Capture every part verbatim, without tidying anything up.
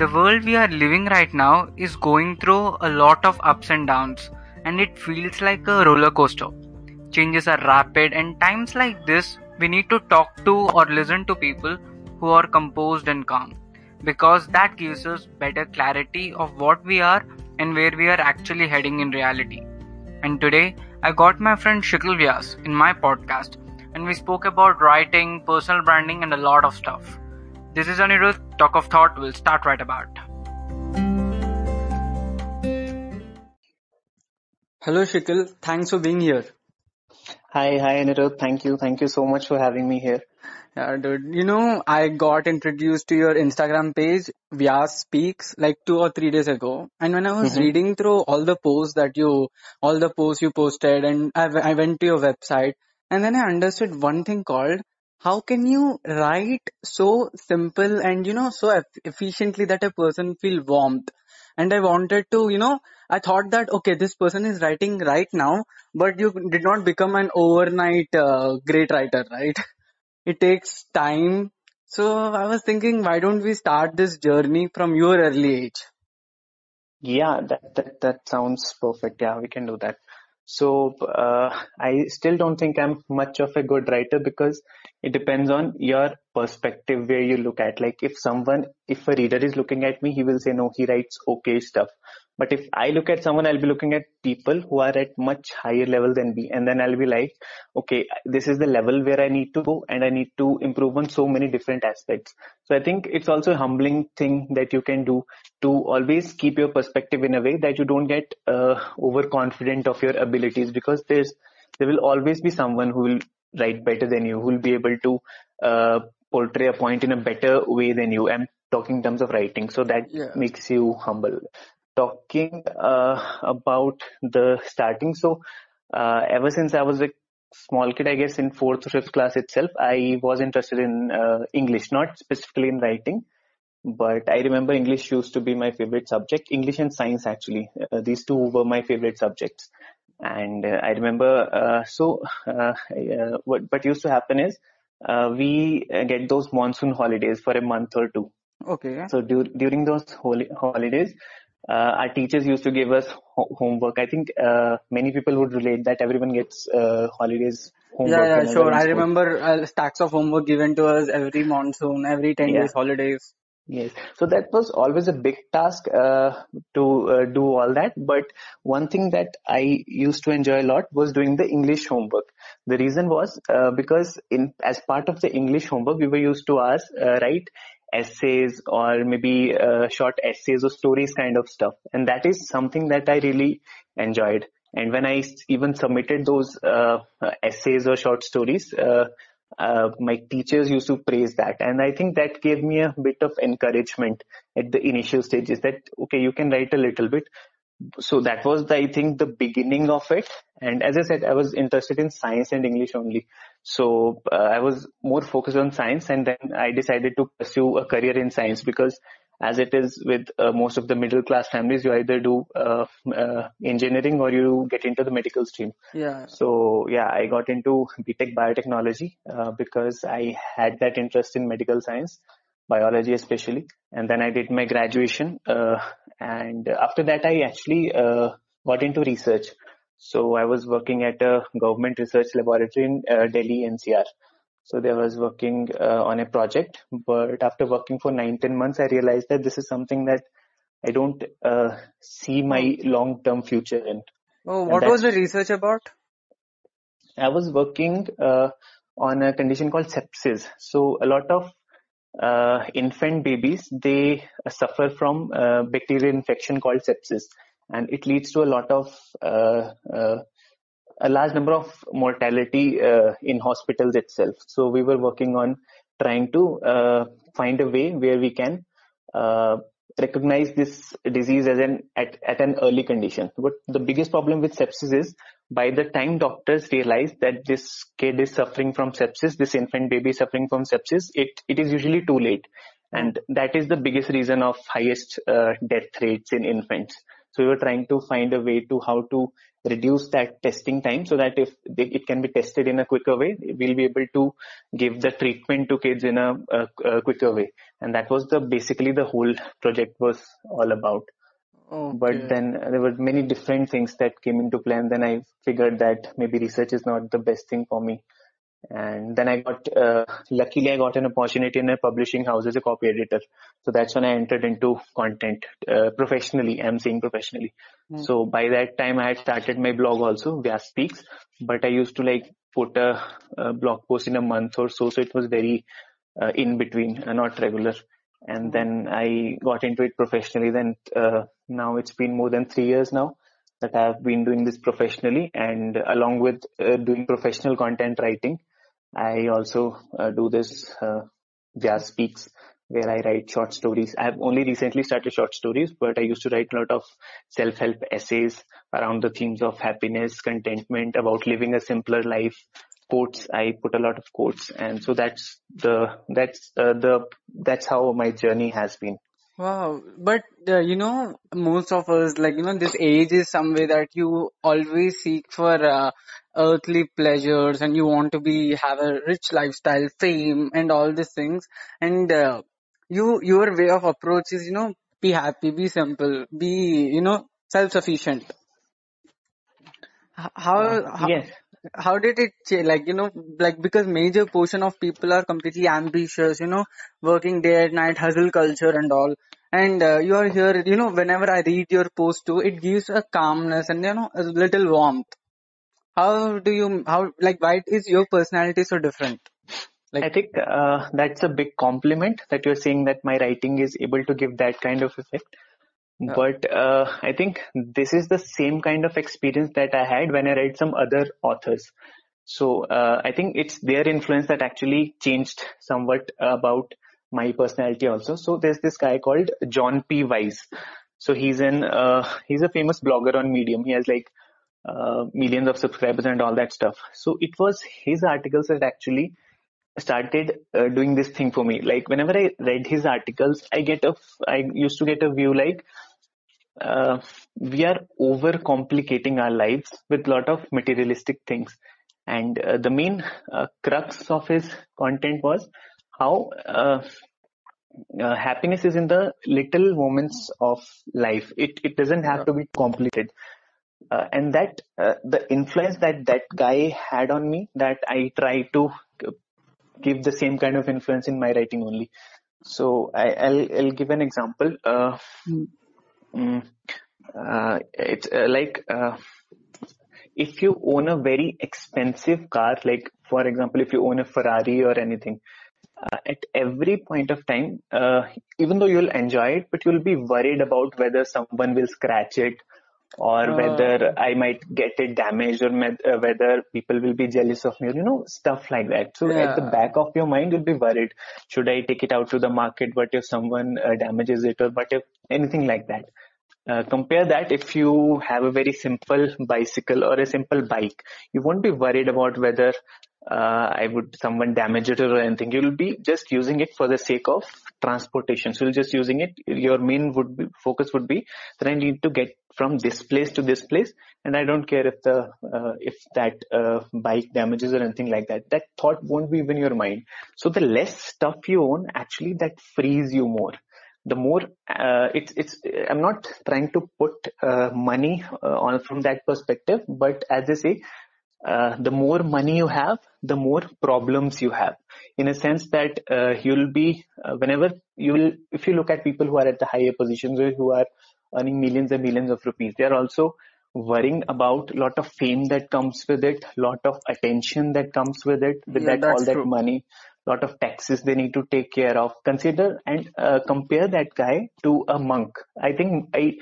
The world we are living right now is going through a lot of ups and downs, and it feels like a roller coaster. Changes are rapid, and times like this, we need to talk to or listen to people who are composed and calm, because that gives us better clarity of what we are and where we are actually heading in reality. And today, I got my friend Shikhil Vyas in my podcast, and we spoke about writing, personal branding, and a lot of stuff. This is Anirudh, Talk of Thought. We'll start right about. Hello Shikhil, thanks for being here. Hi, hi Anirudh, thank you. Thank you so much for having me here. Yeah, dude, you know, I got introduced to your Instagram page, Vyas Speaks, like two or three days ago. And when I was mm-hmm. reading through all the posts that you, all the posts you posted, and I, I went to your website, and then I understood one thing called, how can you write so simple and, you know, so e- efficiently that a person feel warmth? And I wanted to, you know, I thought that, okay, this person is writing right now, but you did not become an overnight uh, great writer, right? It takes time. So I was thinking, why don't we start this journey from your early age? Yeah, that that, that sounds perfect. Yeah, we can do that. So uh, I still don't think I'm much of a good writer, because it depends on your perspective where you look at. Like if someone, if a reader is looking at me, he will say, no, he writes okay stuff. But if I look at someone, I'll be looking at people who are at much higher level than me. And then I'll be like, okay, this is the level where I need to go, and I need to improve on so many different aspects. So I think it's also a humbling thing that you can do, to always keep your perspective in a way that you don't get uh, overconfident of your abilities, because there's there will always be someone who will write better than you, who will be able to uh, portray a point in a better way than you. I'm talking in terms of writing. So that yeah. makes you humble. Talking uh, about the starting. So uh, ever since I was a small kid, I guess in fourth or fifth class itself, I was interested in uh, English, not specifically in writing. But I remember English used to be my favorite subject. English and science, actually. Uh, these two were my favorite subjects. And uh, I remember, uh, so uh, uh, what, what used to happen is uh, we get those monsoon holidays for a month or two. Okay. So du- during those hol- holidays, Uh, our teachers used to give us ho- homework. I think uh, many people would relate that everyone gets uh, holidays homework. Yeah, yeah, sure. I remember uh, stacks of homework given to us every monsoon, every ten yeah. days holidays. Yes. So that was always a big task uh, to uh, do all that. But one thing that I used to enjoy a lot was doing the English homework. The reason was uh, because in as part of the English homework, we were used to ask, uh, write essays or maybe uh, short essays or stories kind of stuff. And that is something that I really enjoyed. And when I even submitted those uh, essays or short stories, uh, uh, my teachers used to praise that. And I think that gave me a bit of encouragement at the initial stages that, okay, you can write a little bit. So that was, the, I think, the beginning of it. And as I said, I was interested in science and English only. So uh, I was more focused on science, and then I decided to pursue a career in science, because as it is with uh, most of the middle class families, you either do uh, uh, engineering or you get into the medical stream. Yeah. So yeah, I got into B Tech biotechnology uh, because I had that interest in medical science, biology especially. And then I did my graduation. Uh, and after that, I actually uh, got into research. So I was working at a government research laboratory in uh, Delhi, N C R. So there was working uh, on a project. But after working for nine, ten months, I realized that this is something that I don't uh, see my long-term future in. Oh, what was the research about? I was working uh, on a condition called sepsis. So a lot of uh, infant babies, they suffer from uh, bacterial infection called sepsis. And it leads to a lot of, uh, uh, a large number of mortality uh, in hospitals itself. So we were working on trying to uh, find a way where we can uh, recognize this disease as an at, at an early condition. But the biggest problem with sepsis is, by the time doctors realize that this kid is suffering from sepsis, this infant baby is suffering from sepsis, it, it is usually too late. And that is the biggest reason of highest uh, death rates in infants. So we were trying to find a way to how to reduce that testing time so that if they, it can be tested in a quicker way, we'll be able to give the treatment to kids in a, a, a quicker way. And that was the basically the whole project was all about. Okay. But then there were many different things that came into play, and then I figured that maybe research is not the best thing for me. And then I got, uh, luckily I got an opportunity in a publishing house as a copy editor. So that's when I entered into content, uh, professionally, I'm saying professionally. Mm. So by that time I had started my blog also, Vyas Speaks, but I used to like put a, a blog post in a month or so. So it was very uh, in between, uh, not regular. And then I got into it professionally. Then, uh, now it's been more than three years now that I have been doing this professionally, and along with uh, doing professional content writing, I also uh, do this uh, Vyas Speaks, where I write short stories. I have only recently started short stories, but I used to write a lot of self-help essays around the themes of happiness, contentment, about living a simpler life, quotes. I put a lot of quotes, and so that's the that's uh, the that's how my journey has been. Wow. But, uh, you know, most of us, like, you know, this age is some way that you always seek for uh, earthly pleasures, and you want to be, have a rich lifestyle, fame and all these things. And uh, you, your way of approach is, you know, be happy, be simple, be, you know, self-sufficient. How, uh, how, yes. how did it change? Like, you know, like, because major portion of people are completely ambitious, you know, working day at night, hustle culture and all. And uh, you are here, you know, whenever I read your post too, it gives a calmness and, you know, a little warmth. How do you, how, like, why is your personality so different? Like, I think uh, that's a big compliment that you're saying that my writing is able to give that kind of effect. Yeah. But uh, I think this is the same kind of experience that I had when I read some other authors. So uh, I think it's their influence that actually changed somewhat about my personality also. So there's this guy called John P. Weiss. So he's an uh, he's a famous blogger on Medium. He has like uh, millions of subscribers and all that stuff. So it was his articles that actually started uh, doing this thing for me. Like whenever I read his articles, I get a I used to get a view like. Uh, we are overcomplicating our lives with a lot of materialistic things. And uh, the main uh, crux of his content was how uh, uh, happiness is in the little moments of life. It it doesn't have to be complicated. Uh, and that uh, the influence that that guy had on me, that I try to give the same kind of influence in my writing only. So I, I'll, I'll give an example. Uh, Mm, uh, it's uh, like uh, if you own a very expensive car, like for example, if you own a Ferrari or anything, uh, at every point of time, uh, even though you'll enjoy it, but you'll be worried about whether someone will scratch it or uh, whether I might get it damaged or med- uh, whether people will be jealous of me, or, you know, stuff like that. So yeah. At the back of your mind, you'll be worried. Should I take it out to the market? What if someone uh, damages it, or what if anything like that? Uh, compare that if you have a very simple bicycle or a simple bike, you won't be worried about whether uh, I would someone damage it or anything. You'll be just using it for the sake of transportation. So you're just using it. Your main would be, focus would be that I need to get from this place to this place, and I don't care if the uh, if that uh, bike damages or anything like that. That thought won't be even in your mind. So the less stuff you own, actually, that frees you more. The more uh, it's it's I'm not trying to put uh, money uh, on from that perspective, but as they say, uh, the more money you have, the more problems you have. In a sense that uh, you'll be uh, whenever you'll if you look at people who are at the higher positions or who are earning millions and millions of rupees, they are also worrying about a lot of fame that comes with it, lot of attention that comes with it, with yeah, that all that true. money. Lot of taxes they need to take care of. Consider and uh, compare that guy to a monk. I think I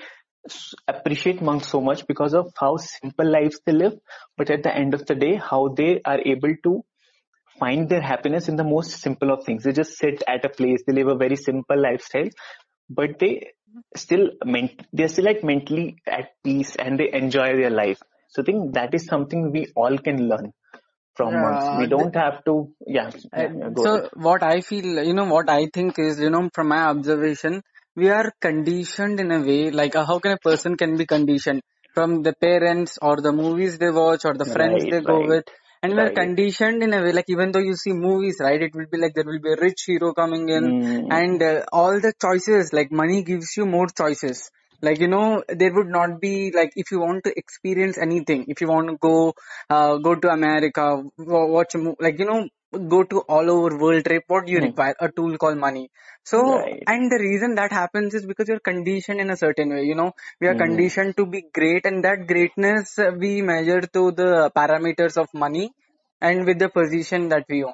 appreciate monks so much because of how simple lives they live, but at the end of the day, how they are able to find their happiness in the most simple of things. They just sit at a place, they live a very simple lifestyle, but they still ment- they're still like mentally at peace and they enjoy their life. So I think that is something we all can learn. From yeah, months. We don't the, have to, yeah. yeah so ahead. What I feel, you know, what I think is, you know, from my observation, we are conditioned in a way, like how can a person can be conditioned from the parents or the movies they watch or the friends right, they go right. with. And right. we're conditioned in a way, like even though you see movies, right, it will be like there will be a rich hero coming in mm. and uh, all the choices, like money gives you more choices. Like, you know, there would not be like, if you want to experience anything, if you want to go, uh, go to America, watch a movie, like, you know, go to all over world trip, what do you mm. require? A tool called money. So, right. and the reason that happens is because you're conditioned in a certain way, you know, we are mm. conditioned to be great, and that greatness we measure through the parameters of money and with the position that we own.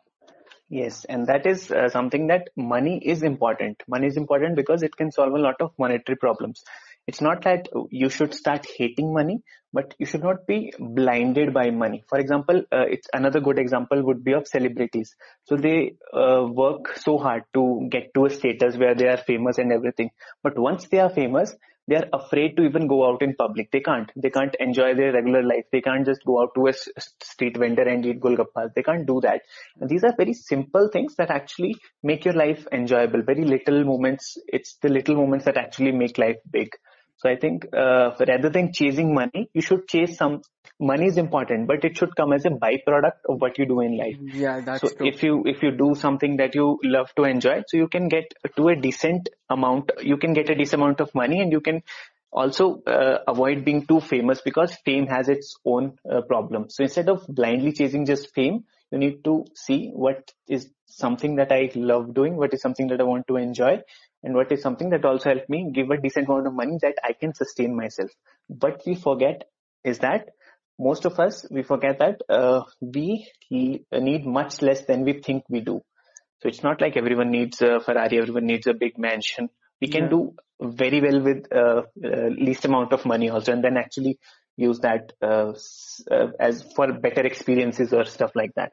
Yes, and that is uh, something that money is important. Money is important because it can solve a lot of monetary problems. It's not that you should start hating money, but you should not be blinded by money. For example, uh, it's another good example would be of celebrities. So they uh, work so hard to get to a status where they are famous and everything. But once they are famous, they are afraid to even go out in public. They can't. They can't enjoy their regular life. They can't just go out to a street vendor and eat golgappas. They can't do that. And these are very simple things that actually make your life enjoyable. Very little moments. It's the little moments that actually make life big. So I think uh, rather than chasing money, you should chase some. Money is important, but it should come as a byproduct of what you do in life. Yeah, that's so true. If you if you do something that you love to enjoy, so you can get to a decent amount. You can get a decent amount of money, and you can also uh, avoid being too famous, because fame has its own uh, problems. So instead of blindly chasing just fame, you need to see what is something that I love doing, what is something that I want to enjoy, and what is something that also helped me give a decent amount of money that I can sustain myself. But we forget is that most of us, we forget that uh, we need much less than we think we do. So it's not like everyone needs a Ferrari, everyone needs a big mansion. We can yeah. do very well with uh, uh, least amount of money also, and then actually use that uh, uh, as for better experiences or stuff like that.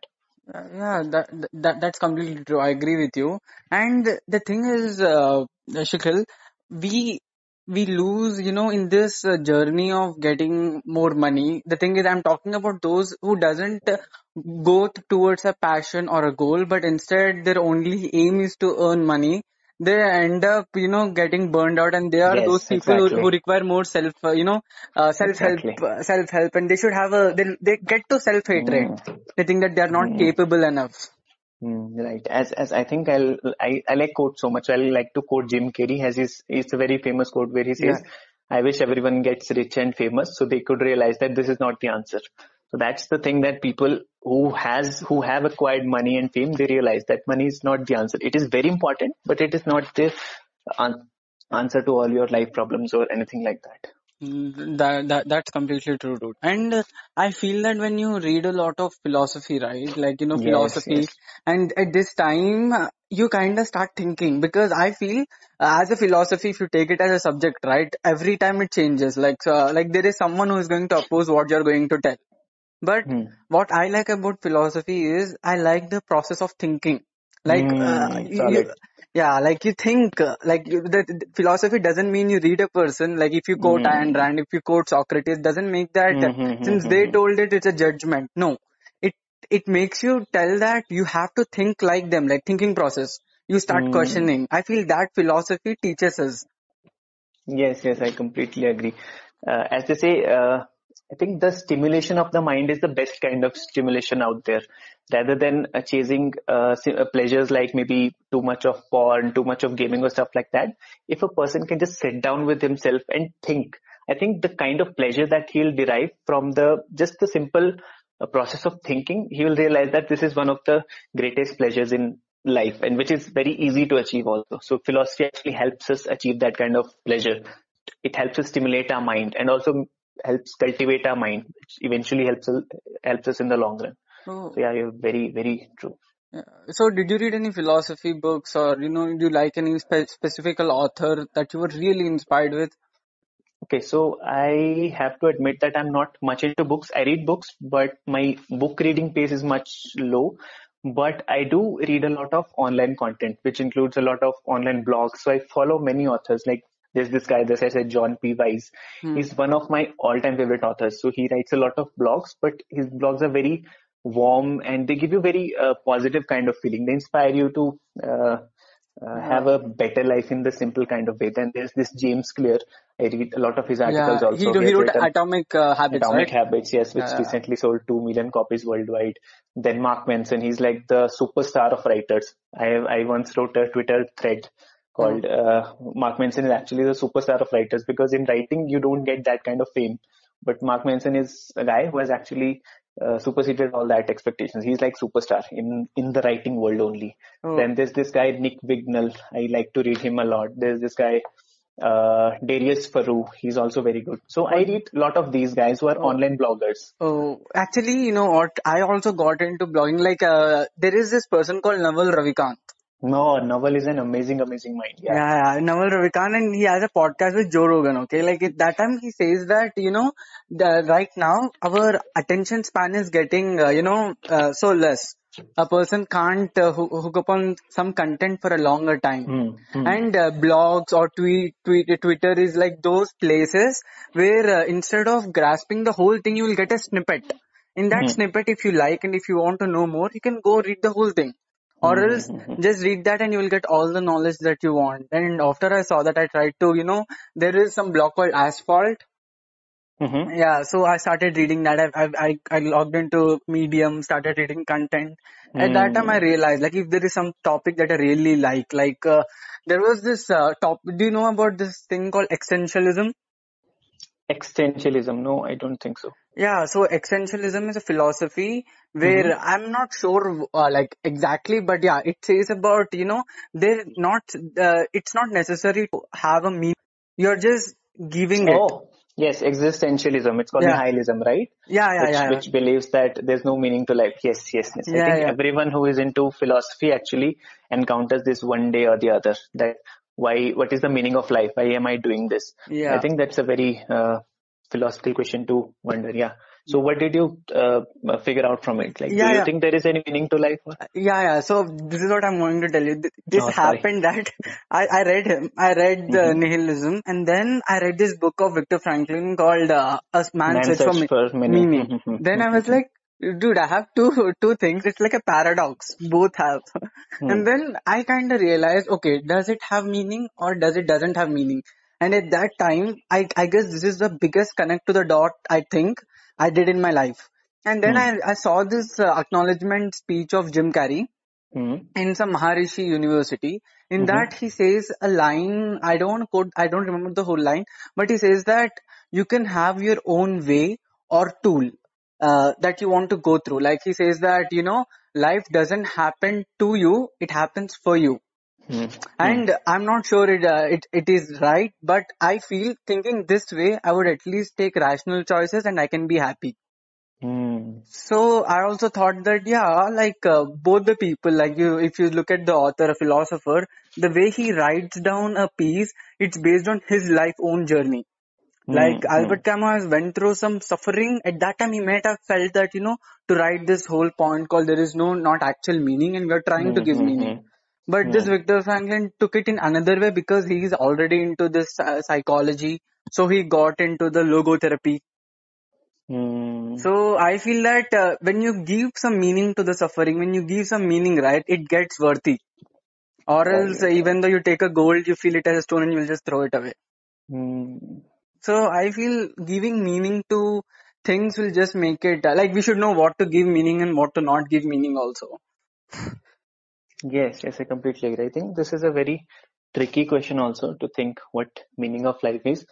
Yeah, that, that that's completely true. I agree with you. And the thing is, uh, Shikhil, we we lose, you know, in this uh, journey of getting more money. The thing is, I'm talking about those who doesn't go th- towards a passion or a goal, but instead their only aim is to earn money. They end up, you know, getting burned out, and they are yes, those people exactly. who, who require more self, uh, you know, uh, self-help, exactly. uh, self-help, and they should have a, they, they get to self-hatred. Mm. They think that they are not mm. capable enough. Mm, right. As, as I think I'll, I, I like quote so much. I like to quote Jim Carrey. Has his, it's a very famous quote where he says, yeah. I wish everyone gets rich and famous so they could realize that this is not the answer. So that's the thing that people who has, who have acquired money and fame, they realize that money is not the answer. It is very important, but it is not the an- answer to all your life problems or anything like that. That, that that's completely true, dude. And uh, I feel that when you read a lot of philosophy, right, like, you know, philosophy, yes, yes. and at this time, uh, you kind of start thinking, because I feel uh, as a philosophy, if you take it as a subject, right, every time it changes, like, uh, like there is someone who is going to oppose what you're going to tell. But hmm. what I like about philosophy is I like the process of thinking. Like, mm, uh, you, yeah, like you think, like you, the, the philosophy doesn't mean you read a person. Like if you quote mm. Ayn Rand, if you quote Socrates, doesn't make that, mm-hmm, since mm-hmm. they told it, it's a judgment. No, it, it makes you tell that you have to think like them, like thinking process. You start mm. questioning. I feel that philosophy teaches us. Yes, yes, I completely agree. Uh, as they say, uh, I think the stimulation of the mind is the best kind of stimulation out there, rather than uh, chasing uh, pleasures like maybe too much of porn, too much of gaming or stuff like that. If a person can just sit down with himself and think, I think the kind of pleasure that he'll derive from the just the simple uh, process of thinking, he will realize that this is one of the greatest pleasures in life, and which is very easy to achieve also. So philosophy actually helps us achieve that kind of pleasure. It helps us stimulate our mind and also helps cultivate our mind, which eventually helps helps us in the long run. Oh. So yeah, you're very, very true. Yeah. So did you read any philosophy books, or, you know, do you like any spe- specific author that you were really inspired with? Okay, so I have to admit that I'm not much into books. I read books, but my book reading pace is much low. But I do read a lot of online content, which includes a lot of online blogs. So I follow many authors, like there's this guy, this I said, John P. Weiss. Hmm. He's one of my all-time favorite authors. So he writes a lot of blogs, but his blogs are very warm and they give you very uh, positive kind of feeling. They inspire you to uh, uh, have a better life in the simple kind of way. Then there's this James Clear. I read a lot of his articles yeah, also. He, he, he wrote written, Atomic uh, Habits, Atomic right? Habits, yes, which yeah. recently sold two million copies worldwide. Then Mark Manson, he's like the superstar of writers. I I once wrote a Twitter thread called uh, Mark Manson is actually the superstar of writers, because in writing, you don't get that kind of fame. But Mark Manson is a guy who has actually uh, superseded all that expectations. He's like superstar in, in the writing world only. Oh. Then there's this guy, Nick Vignal. I like to read him a lot. There's this guy, uh, Darius Faroo. He's also very good. So I read a lot of these guys who are oh. online bloggers. Oh, actually, you know what? I also got into blogging. Like, uh, there is this person called Naval Ravikant. No, Naval is an amazing, amazing mind. Yeah, yeah, yeah. Naval Ravikant, and he has a podcast with Joe Rogan, okay? Like, at that time, he says that, you know, the, right now, our attention span is getting, uh, you know, uh, so less. A person can't uh, hook up on some content for a longer time. Mm, mm. And uh, blogs or tweet, tweet, Twitter is like those places where uh, instead of grasping the whole thing, you will get a snippet. In that mm. snippet, if you like and if you want to know more, you can go read the whole thing. Or else, just read that and you will get all the knowledge that you want. And after I saw that, I tried to, you know, there is some blog called Asphalt. Mm-hmm. Yeah, so I started reading that. I, I, I logged into Medium, started reading content. Mm. At that time, I realized, like, if there is some topic that I really like, like, uh, there was this uh, top. Do you know about this thing called existentialism? Existentialism? No, I don't think so. Yeah, so existentialism is a philosophy where mm-hmm. I'm not sure uh, like exactly, but yeah, it says about, you know, they're not, uh, it's not necessary to have a meaning. You're just giving oh, it. Oh, yes, existentialism. It's called yeah. nihilism, right? Yeah, yeah, which, yeah, yeah. Which believes that there's no meaning to life. Yes, yes, yes. I yeah, think yeah. everyone who is into philosophy actually encounters this one day or the other, that why, what is the meaning of life? Why am I doing this? Yeah. I think that's a very, uh, philosophical question to wonder. Yeah. So what did you uh, figure out from it? Like, yeah, do you yeah. think there is any meaning to life? Yeah, yeah. So this is what I'm going to tell you. This no, happened sorry. that I, I read him. I read mm-hmm. the nihilism, and then I read this book of Victor Frankl called uh, A Man, Man Search for, for Meaning. meaning. Mm-hmm. Then I was like, dude, I have two two things. It's like a paradox. Both have. Mm-hmm. And then I kind of realized, okay, does it have meaning or does it doesn't have meaning? And at that time, I, I guess this is the biggest connect to the dot, I think, I did in my life. And then mm. I, I saw this uh, acknowledgement speech of Jim Carrey mm. in some Maharishi University. In mm-hmm. that, he says a line, I don't quote, I don't remember the whole line, but he says that you can have your own way or tool uh, that you want to go through. Like, he says that, you know, life doesn't happen to you, it happens for you. Mm. And mm. I'm not sure it, uh, it it is right, but I feel thinking this way, I would at least take rational choices and I can be happy. Mm. So I also thought that, yeah, like uh, both the people, like you, if you look at the author, a philosopher, the way he writes down a piece, it's based on his life own journey. Mm. Like Albert Camus went through some suffering. At that time, he might have felt that, you know, to write this whole point called there is no not actual meaning and we're trying mm-hmm. to give meaning. But yeah. this Victor Franklin took it in another way because he is already into this uh, psychology. So he got into the logotherapy. Mm. So I feel that uh, when you give some meaning to the suffering, when you give some meaning, right, it gets worthy. Or else, oh, yeah. uh, even though you take a gold, you feel it as a stone and you will just throw it away. Mm. So I feel giving meaning to things will just make it, uh, like we should know what to give meaning and what to not give meaning also. Yes, yes, I completely agree. I think this is a very tricky question also to think what meaning of life is.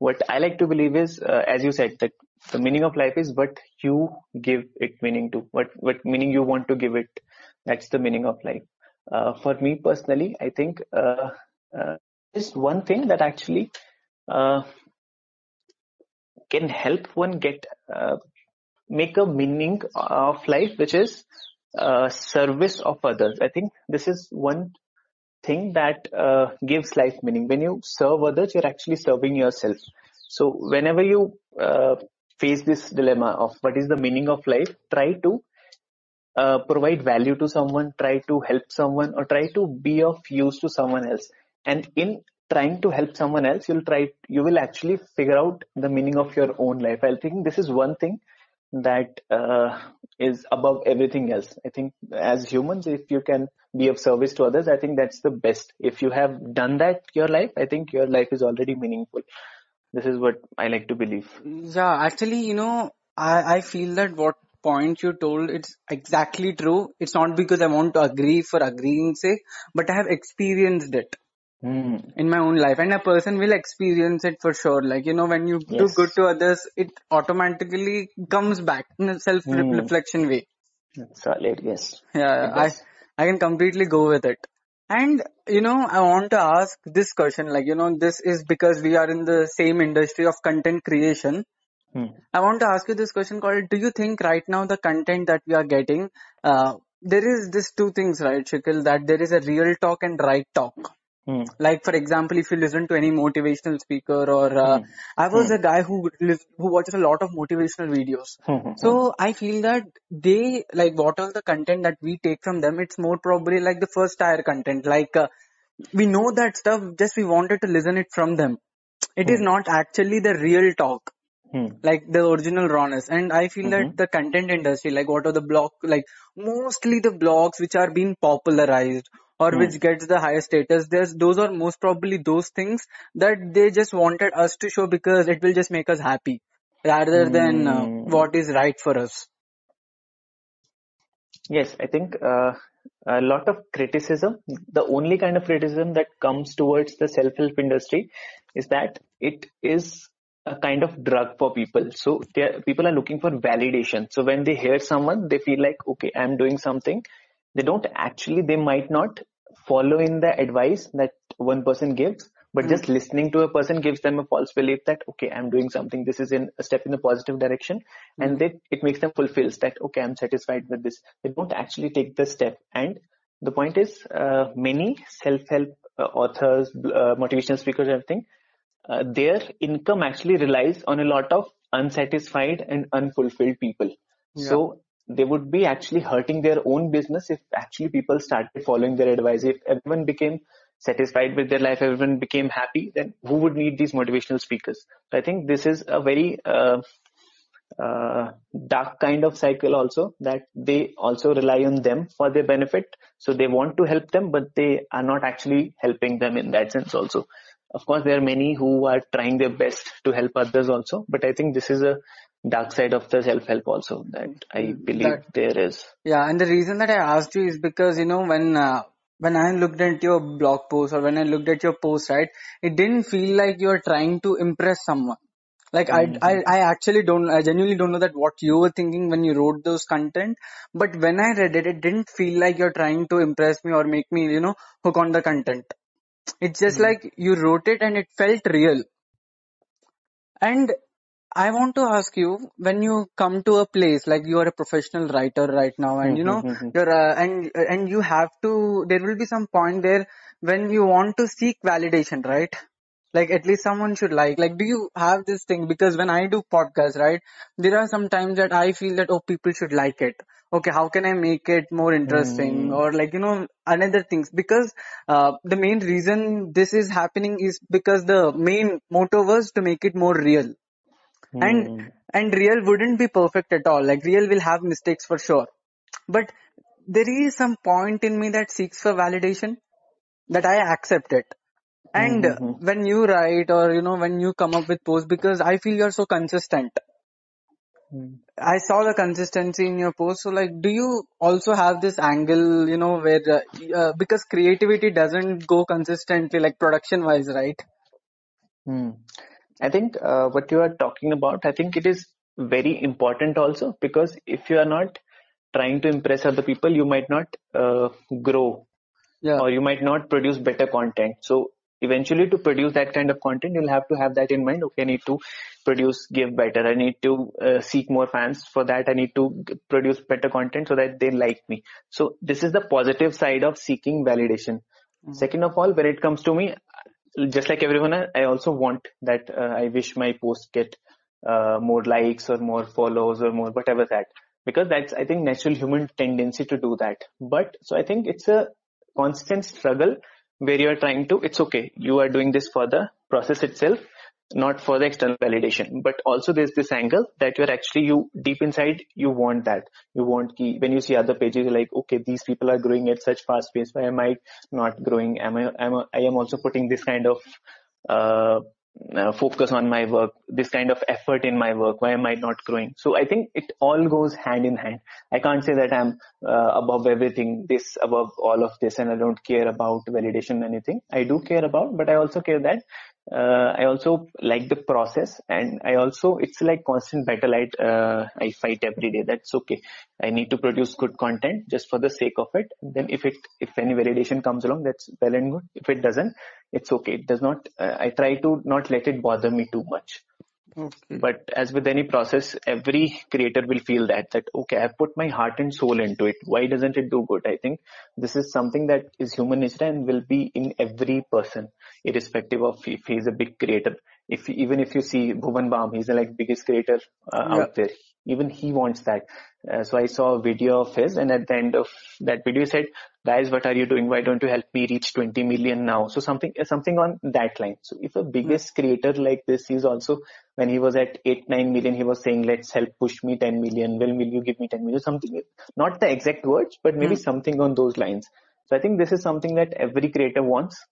What I like to believe is, uh, as you said, that the meaning of life is what you give it meaning to, what, what meaning you want to give it. That's the meaning of life. Uh, for me personally, I think uh, uh, there's one thing that actually uh, can help one get, uh, make a meaning of life, which is Uh, service of others. I think this is one thing that uh, gives life meaning. When you serve others, you're actually serving yourself. So whenever you uh, face this dilemma of what is the meaning of life, try to uh, provide value to someone, try to help someone, or try to be of use to someone else. And in trying to help someone else, you'll try, you will actually figure out the meaning of your own life. I think this is one thing that uh, is above everything else. I think as humans, if you can be of service to others, I think that's the best. If you have done that your life, I think your life is already meaningful. This is what I like to believe. Yeah, actually, you know, I, I feel that what point you told, it's exactly true. It's not because I want to agree for agreeing's sake, but I have experienced it mm. in my own life, and a person will experience it for sure. Like, you know, when you yes. do good to others, it automatically comes back in a self-reflection mm. way. Solid, yes. Yeah, I, I can completely go with it. And, you know, I want to ask this question, like, you know, this is because we are in the same industry of content creation. Hmm. I want to ask you this question called, do you think right now the content that we are getting, uh, there is this two things, right, Shikhil, that there is a real talk and right talk. Hmm. Like, for example, if you listen to any motivational speaker or uh, hmm. I was hmm. a guy who lives, who watches a lot of motivational videos. Hmm. So I feel that they, like, what all the content that we take from them, it's more probably like the first tier content. Like, uh, we know that stuff, just we wanted to listen it from them. It hmm. is not actually the real talk. Hmm. Like the original rawness. And I feel mm-hmm. that the content industry, like what are the blog, like mostly the blogs which are being popularized or mm. which gets the highest status, there's those are most probably those things that they just wanted us to show because it will just make us happy rather mm. than uh, what is right for us. Yes, I think uh, a lot of criticism, the only kind of criticism that comes towards the self-help industry is that it is a kind of drug for people. So are, people are looking for validation. So when they hear someone, they feel like, okay, I'm doing something. They don't actually, they might not follow in the advice that one person gives, but mm-hmm. just listening to a person gives them a false belief that, okay, I'm doing something. This is in a step in the positive direction. Mm-hmm. And they, it makes them fulfills that, okay, I'm satisfied with this. They don't actually take the step. And the point is, uh, many self-help uh, authors, uh, motivational speakers, everything, Uh, their income actually relies on a lot of unsatisfied and unfulfilled people. Yeah. So they would be actually hurting their own business if actually people started following their advice. If everyone became satisfied with their life, everyone became happy, then who would need these motivational speakers? So I think this is a very uh, uh, dark kind of cycle also, that they also rely on them for their benefit. So they want to help them, but they are not actually helping them in that sense also. Of course, there are many who are trying their best to help others also. But I think this is a dark side of the self-help also that I believe that, there is. Yeah, and the reason that I asked you is because, you know, when uh, when I looked at your blog post or when I looked at your post, right, it didn't feel like you're trying to impress someone. Like, mm-hmm. I, I, I actually don't, I genuinely don't know that what you were thinking when you wrote those content. But when I read it, it didn't feel like you're trying to impress me or make me, you know, hook on the content. It's just mm-hmm. like you wrote it and it felt real. And I want to ask you, when you come to a place, like you are a professional writer right now and you know, mm-hmm. you're uh, and and you have to, there will be some point there when you want to seek validation, right? Like at least someone should like, like do you have this thing? Because when I do podcasts, right, there are some times that I feel that, oh, people should like it. Okay, how can I make it more interesting mm. or like, you know, another things, because uh, the main reason this is happening is because the main motto was to make it more real mm. and, and real wouldn't be perfect at all. Like real will have mistakes for sure. But there is some point in me that seeks for validation that I accept it. And mm-hmm. when you write or, you know, when you come up with posts, because I feel you're so consistent. I saw the consistency in your post. So like, do you also have this angle, you know, where, uh, uh, because creativity doesn't go consistently, like production wise, right? Hmm. I think uh, what you are talking about, I think it is very important also, because if you are not trying to impress other people, you might not uh, grow yeah. or you might not produce better content. So eventually to produce that kind of content, you'll have to have that in mind. Okay, I need to produce, give better. I need to uh, seek more fans for that. I need to g- produce better content so that they like me. So this is the positive side of seeking validation. Mm-hmm. Second of all, when it comes to me, just like everyone, I also want that uh, I wish my post get uh, more likes or more follows or more whatever that, because that's, I think, natural human tendency to do that. But so I think it's a constant struggle where you are trying to, it's okay, you are doing this for the process itself, not for the external validation. But also there's this angle that you're actually, you deep inside, you want that. You want, key, when you see other pages, you're like, okay, these people are growing at such fast pace. Why am I not growing? Am I, am I, I am also putting this kind of, uh, Uh, focus on my work, this kind of effort in my work, why am I not growing? So I think it all goes hand in hand. I can't say that I'm uh, above everything, this above all of this, and I don't care about validation or anything. I do care about, but I also care that uh, I also like the process, and I also, it's like constant battle I, uh, I fight every day. That's okay. I need to produce good content just for the sake of it. Then if it, if any validation comes along, that's well and good. If it doesn't, it's okay. It does not, uh, I try to not let it bother me too much. Okay. But as with any process, every creator will feel that, that, okay, I put my heart and soul into it. Why doesn't it do good? I think this is something that is human nature and will be in every person, irrespective of if he's a big creator. If, even if you see Bhuvan Bam, he's the like biggest creator uh, yeah. out there. Even he wants that. Uh, so I saw a video of his, and at the end of that video he said, guys, what are you doing? Why don't you help me reach twenty million now? So something, something on that line. So if a biggest creator like this is also, when he was at eight, nine million, he was saying, let's help push me ten million. Well, will you give me ten million? Something, not the exact words, but maybe mm. something on those lines. So I think this is something that every creator wants,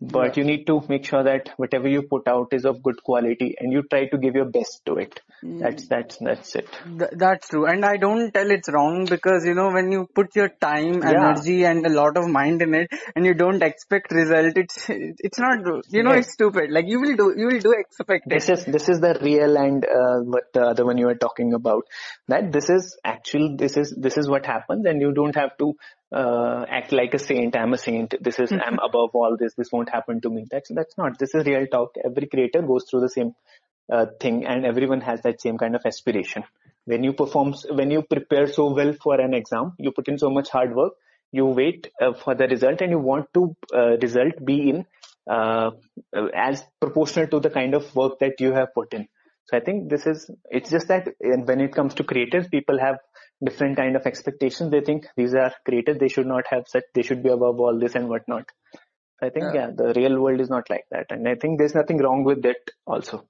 but yeah. you need to make sure that whatever you put out is of good quality and you try to give your best to it. That's, that's, that's it. Th- that's true. And I don't tell it's wrong, because, you know, when you put your time, yeah. energy and a lot of mind in it and you don't expect result, it's, it's not, you know, yes. it's stupid. Like you will do, you will do expect this it. Is, this is the real, and uh, what the other one you were talking about, that this is actual, this is, this is what happens, and you don't have to Uh, act like a saint. I'm a saint. This is, I'm above all this. This won't happen to me. That's, that's not, this is real talk. Every creator goes through the same uh, thing, and everyone has that same kind of aspiration. When you perform, when you prepare so well for an exam, you put in so much hard work, you wait uh, for the result, and you want to uh, result be in uh, as proportional to the kind of work that you have put in. So I think this is, it's just that when it comes to creators, people have different kind of expectations. They think these are creators, they should not have such, they should be above all this and whatnot. I think, yeah, yeah the real world is not like that. And I think there's nothing wrong with it also.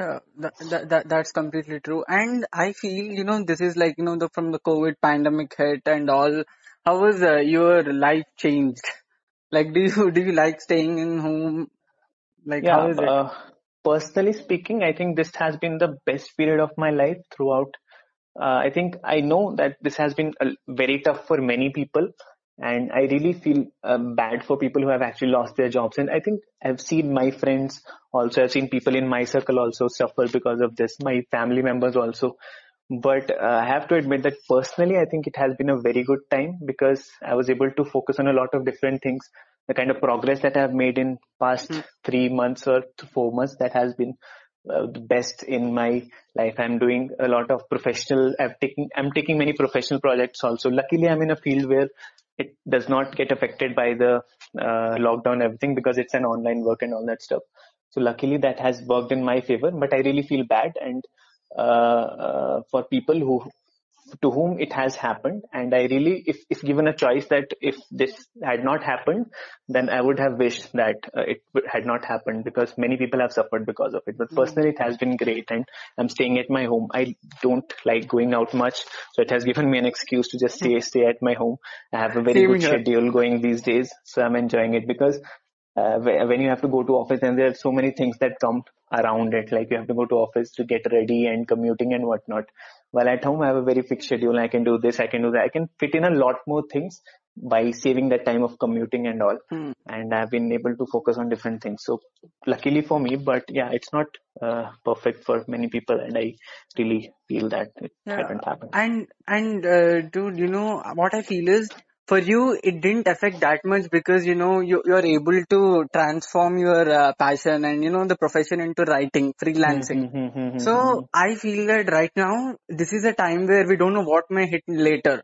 Yeah, that, that, that, that's completely true. And I feel, you know, this is like, you know, the, from the COVID pandemic hit and all, how was uh, your life changed? Like, do you, do you like staying in home? Like, yeah, how is it? Uh, Personally speaking, I think this has been the best period of my life throughout. Uh, I think I know that this has been uh, very tough for many people, and I really feel uh, bad for people who have actually lost their jobs. And I think I've seen my friends also, I've seen people in my circle also suffer because of this, my family members also. But uh, I have to admit that personally, I think it has been a very good time, because I was able to focus on a lot of different things. The kind of progress that I've made in past mm. three months or four months, that has been uh, the best in my life. I'm doing a lot of professional, I've taken, I'm taking many professional projects also. Luckily, I'm in a field where it does not get affected by the uh, lockdown, everything, because it's an online work and all that stuff. So luckily that has worked in my favor, but I really feel bad. And uh, uh, for people who, to whom it has happened, and I really, if, if given a choice that if this had not happened, then I would have wished that uh, it had not happened, because many people have suffered because of it. But personally, it has been great, and I'm staying at my home. I don't like going out much, so it has given me an excuse to just stay, stay at my home. I have a very Same good here. schedule going these days, so I'm enjoying it, because Uh, when you have to go to office, and there are so many things that come around it, like you have to go to office to get ready and commuting and whatnot. While at home, I have a very fixed schedule. I can do this, I can do that. I can fit in a lot more things by saving that time of commuting and all. Hmm. And I've been able to focus on different things. So luckily for me, but yeah, it's not uh, perfect for many people. And I really feel that it yeah. hasn't happened. And, and uh, dude, you know, what I feel is, for you, it didn't affect that much, because, you know, you, you're able to transform your uh, passion and, you know, the profession into writing, freelancing. Mm-hmm, mm-hmm, so mm-hmm. I feel that right now, this is a time where we don't know what may hit later.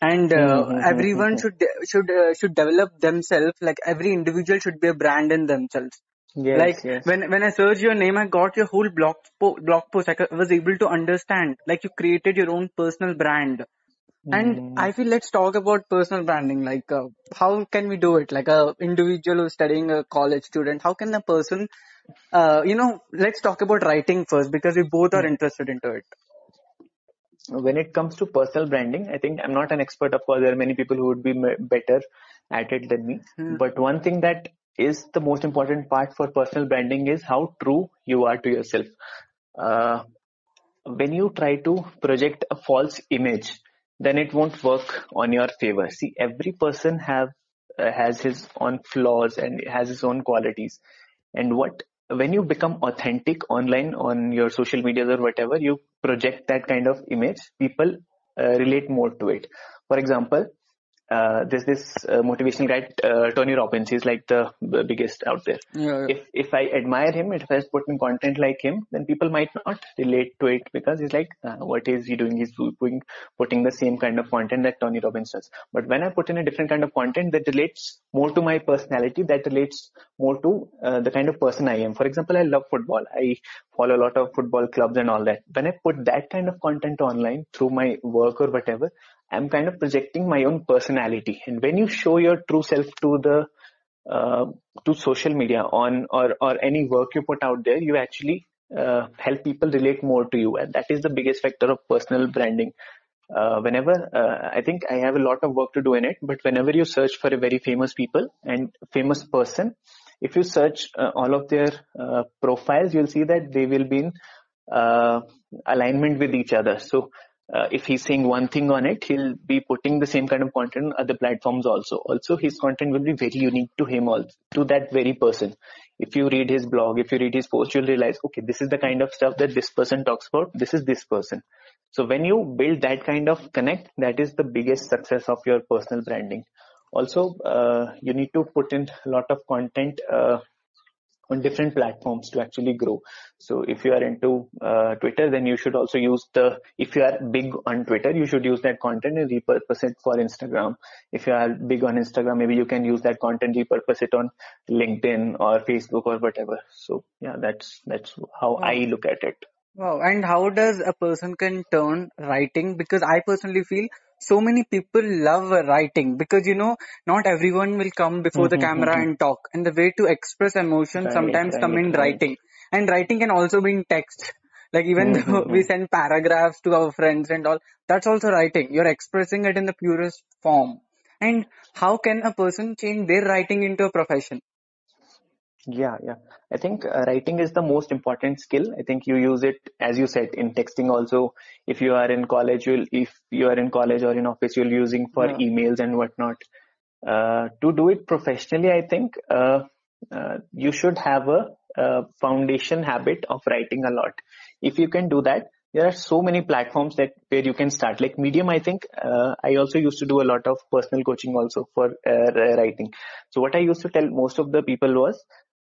And uh, mm-hmm, everyone mm-hmm. should, de- should, uh, should develop themselves. Like every individual should be a brand in themselves. Yes, like yes. when when I searched your name, I got your whole blog, po- blog post. I was able to understand, like you created your own personal brand. And I feel, let's talk about personal branding. Like, uh, how can we do it? Like a individual who's studying, a college student, how can a person uh, you know, let's talk about writing first, because we both are interested into it. When it comes to personal branding, I think I'm not an expert. Of course, there are many people who would be better at it than me. Hmm. But one thing that is the most important part for personal branding is how true you are to yourself. Uh, when you try to project a false image, then it won't work on your favor. See, every person have uh, has his own flaws and has his own qualities. And what when you become authentic online on your social medias or whatever, you project that kind of image, people uh, relate more to it. For example, uh, there's this uh, motivational guy, uh, Tony Robbins. He's like the biggest out there. Yeah, yeah. If if I admire him, if I put in content like him, then people might not relate to it because he's like, uh, what is he doing? He's doing, putting the same kind of content that Tony Robbins does. But when I put in a different kind of content that relates more to my personality, that relates more to uh, the kind of person I am. For example, I love football. I follow a lot of football clubs and all that. When I put that kind of content online through my work or whatever, I'm kind of projecting my own personality. And when you show your true self to the uh, to social media on or or any work you put out there, you actually uh, help people relate more to you, and that is the biggest factor of personal branding. Uh, whenever uh, I think I have a lot of work to do in it, but whenever you search for a very famous people and famous person, if you search uh, all of their uh, profiles, you'll see that they will be in uh, alignment with each other. So. Uh, if he's saying one thing on it, he'll be putting the same kind of content on other platforms also. Also, his content will be very unique to him, also, to that very person. If you read his blog, if you read his post, you'll realize, okay, this is the kind of stuff that this person talks about. This is this person. So when you build that kind of connect, that is the biggest success of your personal branding. Also, uh, you need to put in a lot of content uh, on different platforms to actually grow. So if you are into uh, Twitter, then you should also use the, if you are big on Twitter, you should use that content and repurpose it for Instagram. If you are big on Instagram, maybe you can use that content, repurpose it on LinkedIn or Facebook or whatever. So yeah, that's, that's how wow. I look at it. Wow. And how does a person can turn writing? Because I personally feel so many people love writing because, you know, not everyone will come before mm-hmm, the camera mm-hmm. and talk. And the way to express emotion right, sometimes right, come in right. writing. And writing can also be in text. Like even mm-hmm, though mm-hmm. we send paragraphs to our friends and all, that's also writing. You're expressing it in the purest form. And how can a person change their writing into a profession? Yeah, yeah. I think uh, writing is the most important skill. I think you use it, as you said, in texting also. If you are in college, you'll, if you are in college or in office, you'll using for yeah. emails and whatnot. Uh, to do it professionally, I think uh, uh, you should have a, a foundation habit of writing a lot. If you can do that, there are so many platforms that where you can start. Like Medium, I think uh, I also used to do a lot of personal coaching also for uh, writing. So what I used to tell most of the people was,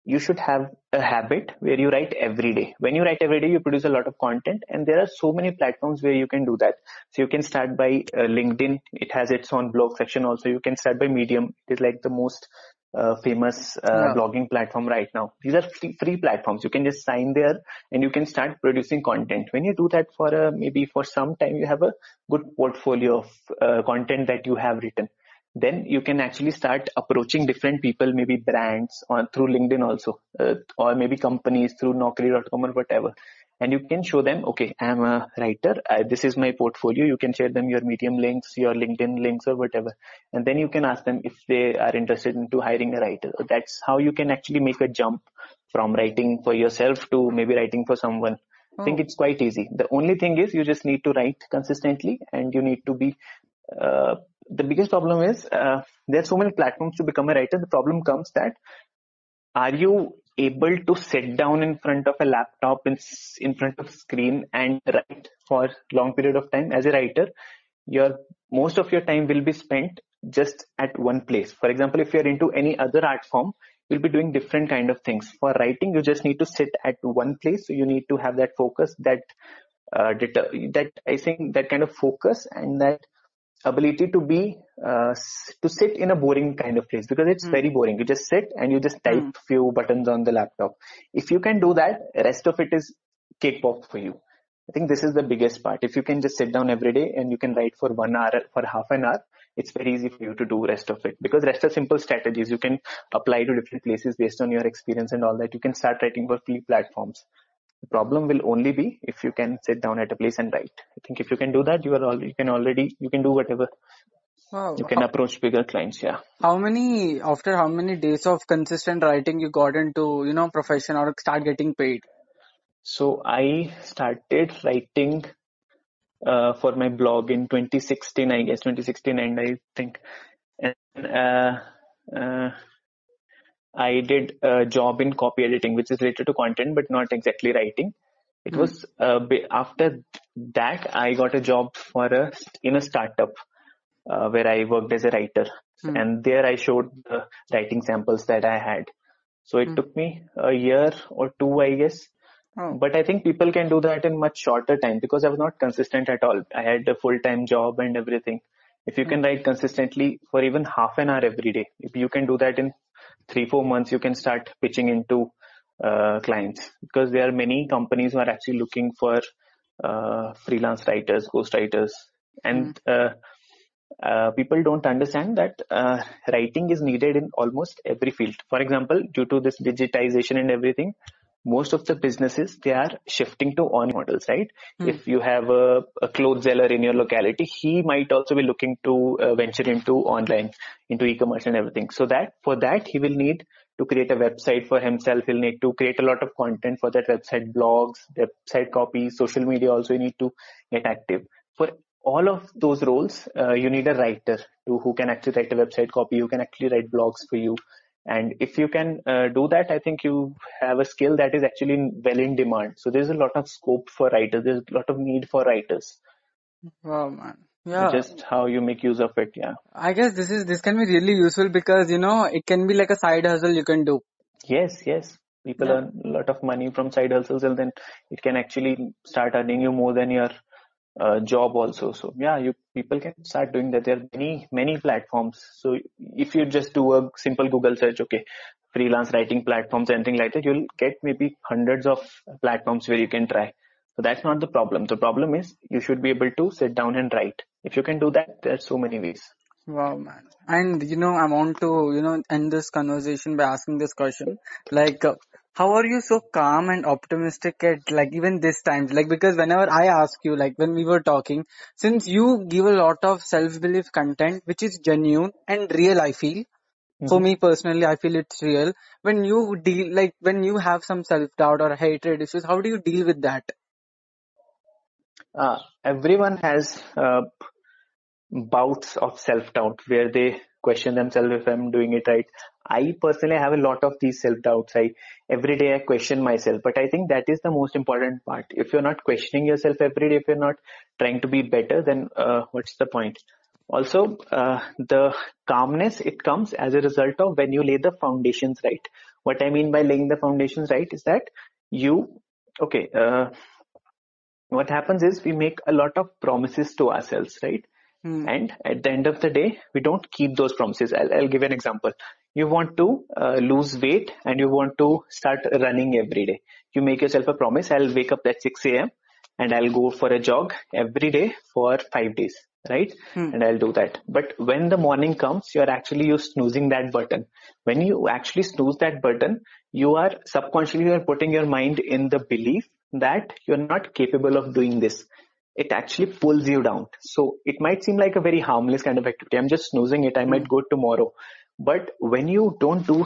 you should have a habit where you write every day. When you write every day, you produce a lot of content, and there are so many platforms where you can do that. So you can start by uh, LinkedIn. It has its own blog section also. You can start by Medium. It is like the most uh, famous uh, yeah. blogging platform right now. These are free, free platforms. You can just sign there and you can start producing content. When you do that for a, maybe for some time, you have a good portfolio of uh, content that you have written. Then you can actually start approaching different people, maybe brands on through LinkedIn also, uh, or maybe companies through Naukri dot com or whatever. And you can show them, okay, I'm a writer. I, this is my portfolio. You can share them your Medium links, your LinkedIn links or whatever. And then you can ask them if they are interested into hiring a writer. That's how you can actually make a jump from writing for yourself to maybe writing for someone. Oh. I think it's quite easy. The only thing is you just need to write consistently and you need to be, uh, the biggest problem is uh, there are so many platforms to become a writer. The problem comes that are you able to sit down in front of a laptop in, in front of a screen and write for long period of time? As a writer, your most of your time will be spent just at one place. For example, if you're into any other art form, you'll be doing different kind of things. For writing, you just need to sit at one place. So you need to have that focus, that uh, deter- that I think that kind of focus and that ability to be uh, to sit in a boring kind of place, because it's mm. very boring. You just sit and you just type mm. few buttons on the laptop. If you can do that, rest of it is cake pop for you. I think this is the biggest part. If you can just sit down every day and you can write for one hour, for half an hour, it's very easy for you to do rest of it, because rest are simple strategies you can apply to different places based on your experience and all that. You can start writing for free platforms. The problem will only be if you can sit down at a place and write. I think if you can do that, you are all, you can already, you can do whatever. Wow. You can how, approach bigger clients. Yeah. How many, after how many days of consistent writing you got into, you know, profession or start getting paid? So I started writing uh, for my blog in twenty sixteen, I guess, twenty sixteen, and I think, and uh, uh, I did a job in copy editing, which is related to content, but not exactly writing. It mm. was uh, after that I got a job for a in a startup uh, where I worked as a writer, mm. and there I showed the writing samples that I had. So it mm. took me a year or two, I guess. Oh. But I think people can do that in much shorter time, because I was not consistent at all. I had a full-time job and everything. If you mm. can write consistently for even half an hour every day, if you can do that in three, four months, you can start pitching into uh, clients, because there are many companies who are actually looking for uh, freelance writers, ghostwriters, and mm. uh, uh, people don't understand that uh, writing is needed in almost every field. For example, due to this digitization and everything, most of the businesses, they are shifting to online models, right? Mm. If you have a, a clothes seller in your locality, he might also be looking to uh, venture into online, into e-commerce and everything. So that for that, he will need to create a website for himself. He'll need to create a lot of content for that website, blogs, website copies, social media also. You need to get active. For all of those roles, uh, you need a writer to, who can actually write a website copy, who can actually write blogs for you. And if you can uh, do that, I think you have a skill that is actually well in demand. So there's a lot of scope for writers. There's a lot of need for writers. Wow, man. Yeah. Just how you make use of it. Yeah. I guess this is, this can be really useful, because, you know, it can be like a side hustle you can do. Yes, yes. People yeah. earn a lot of money from side hustles, and then it can actually start earning you more than your Uh, job also. So yeah, you people can start doing that. There are many many platforms. So if you just do a simple Google search, okay, freelance writing platforms, anything like that, you'll get maybe hundreds of platforms where you can try. So that's not the problem. The problem is you should be able to sit down and write. If you can do that, there are so many ways. Wow, man. And you know, I want to you know end this conversation by asking this question, like, uh, how are you so calm and optimistic at, like, even this time? Like, because whenever I ask you, like, when we were talking, since you give a lot of self-belief content, which is genuine and real, I feel. Mm-hmm. For me personally, I feel it's real. When you deal, like, when you have some self-doubt or hatred issues, how do you deal with that? Uh, everyone has uh, bouts of self-doubt where they question themselves if I'm doing it right. I personally have a lot of these self-doubts. I, every day I question myself, but I think that is the most important part. If you're not questioning yourself every day, if you're not trying to be better, then uh, what's the point? Also, uh, the calmness, it comes as a result of when you lay the foundations right. What I mean by laying the foundations right is that you, okay, uh, what happens is we make a lot of promises to ourselves, right? Mm. And at the end of the day, we don't keep those promises. I'll, I'll give an example. You want to uh, lose weight and you want to start running every day. You make yourself a promise. I'll wake up at six a.m. and I'll go for a jog every day for five days, right? Hmm. And I'll do that. But when the morning comes, you're actually you snoozing that button. When you actually snooze that button, you are subconsciously you are putting your mind in the belief that you're not capable of doing this. It actually pulls you down. So it might seem like a very harmless kind of activity. I'm just snoozing it. I might go tomorrow. But when you don't do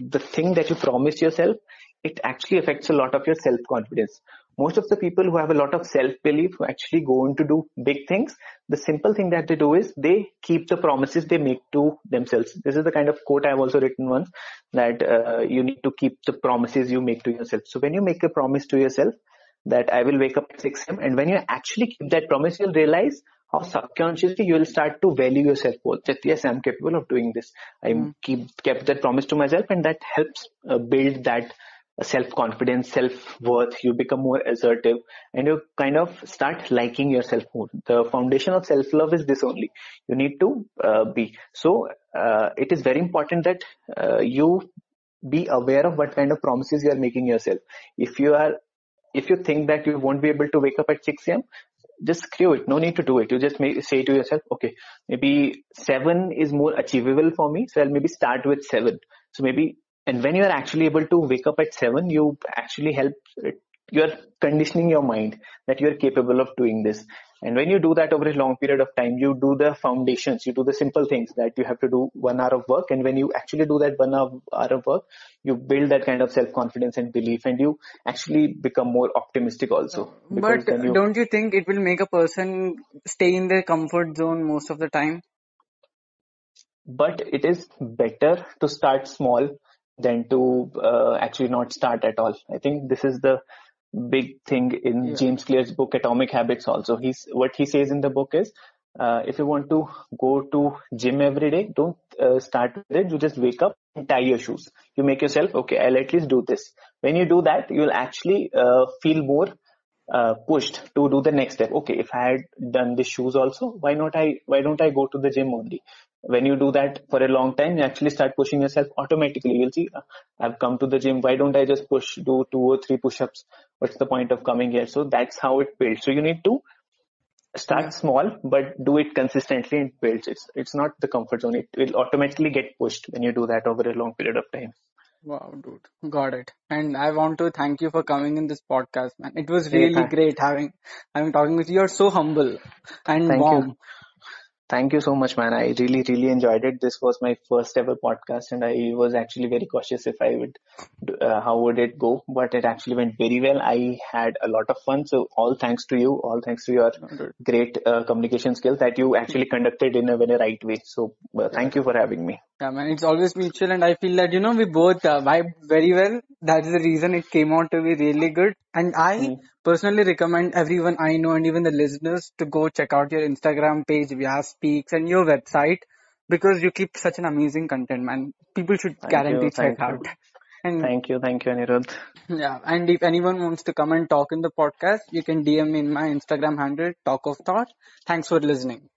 the thing that you promised yourself, it actually affects a lot of your self-confidence. Most of the people who have a lot of self-belief, who actually go on to do big things, the simple thing that they do is they keep the promises they make to themselves. This is the kind of quote I've also written once, that uh, you need to keep the promises you make to yourself. So when you make a promise to yourself, that I will wake up at six a.m. and when you actually keep that promise, you'll realize how subconsciously you will start to value yourself more. That yes, I'm capable of doing this. I mm. keep kept that promise to myself, and that helps uh, build that self-confidence, self-worth. You become more assertive, and you kind of start liking yourself more. The foundation of self-love is this only. You need to uh, be. So uh, it is very important that uh, you be aware of what kind of promises you are making yourself. If you are If you think that you won't be able to wake up at six a.m., just screw it. No need to do it. You just may say to yourself, okay, maybe seven is more achievable for me. So I'll maybe start with seven. So maybe, and when you are actually able to wake up at seven, you actually help, you're conditioning your mind that you're capable of doing this. And when you do that over a long period of time, you do the foundations, you do the simple things that you have to do one hour of work. And when you actually do that one hour of work, you build that kind of self-confidence and belief, and you actually become more optimistic also. But you... don't you think it will make a person stay in their comfort zone most of the time? But it is better to start small than to uh, actually not start at all. I think this is the big thing in yeah. James Clear's book, Atomic Habits also. He's, what he says in the book is, uh, if you want to go to gym every day, don't uh, start with it. You just wake up and tie your shoes. You make yourself, okay, I'll at least do this. When you do that, you'll actually uh, feel more uh, pushed to do the next step. Okay, if I had done the shoes also, why not I, why don't I go to the gym only? When you do that for a long time, you actually start pushing yourself automatically. You'll see, I've come to the gym. Why don't I just push, do two or three push-ups? What's the point of coming here? So that's how it builds. So you need to start small, but do it consistently and build. It's, it's not the comfort zone. It will automatically get pushed when you do that over a long period of time. Wow, dude. Got it. And I want to thank you for coming in this podcast, man. It was really yeah, great having, having talking with you. You're so humble and thank warm. You. Thank you so much, man. I really, really enjoyed it. This was my first ever podcast, and I was actually very cautious if I would, uh, how would it go? But it actually went very well. I had a lot of fun. So all thanks to you, all thanks to your great uh, communication skills that you actually conducted in a very right way. So uh, thank you for having me. Yeah, man. It's always mutual, and I feel that, you know, we both uh, vibe very well. That is the reason it came out to be really good. And I mm. personally recommend everyone I know and even the listeners to go check out your Instagram page, Vyas Speaks, and your website, because you keep such an amazing content, man. People should thank guarantee you, check out. You. And thank you. Thank you, Anirudh. Yeah. And if anyone wants to come and talk in the podcast, you can D M me in my Instagram handle, Talk of Thought. Thanks for listening.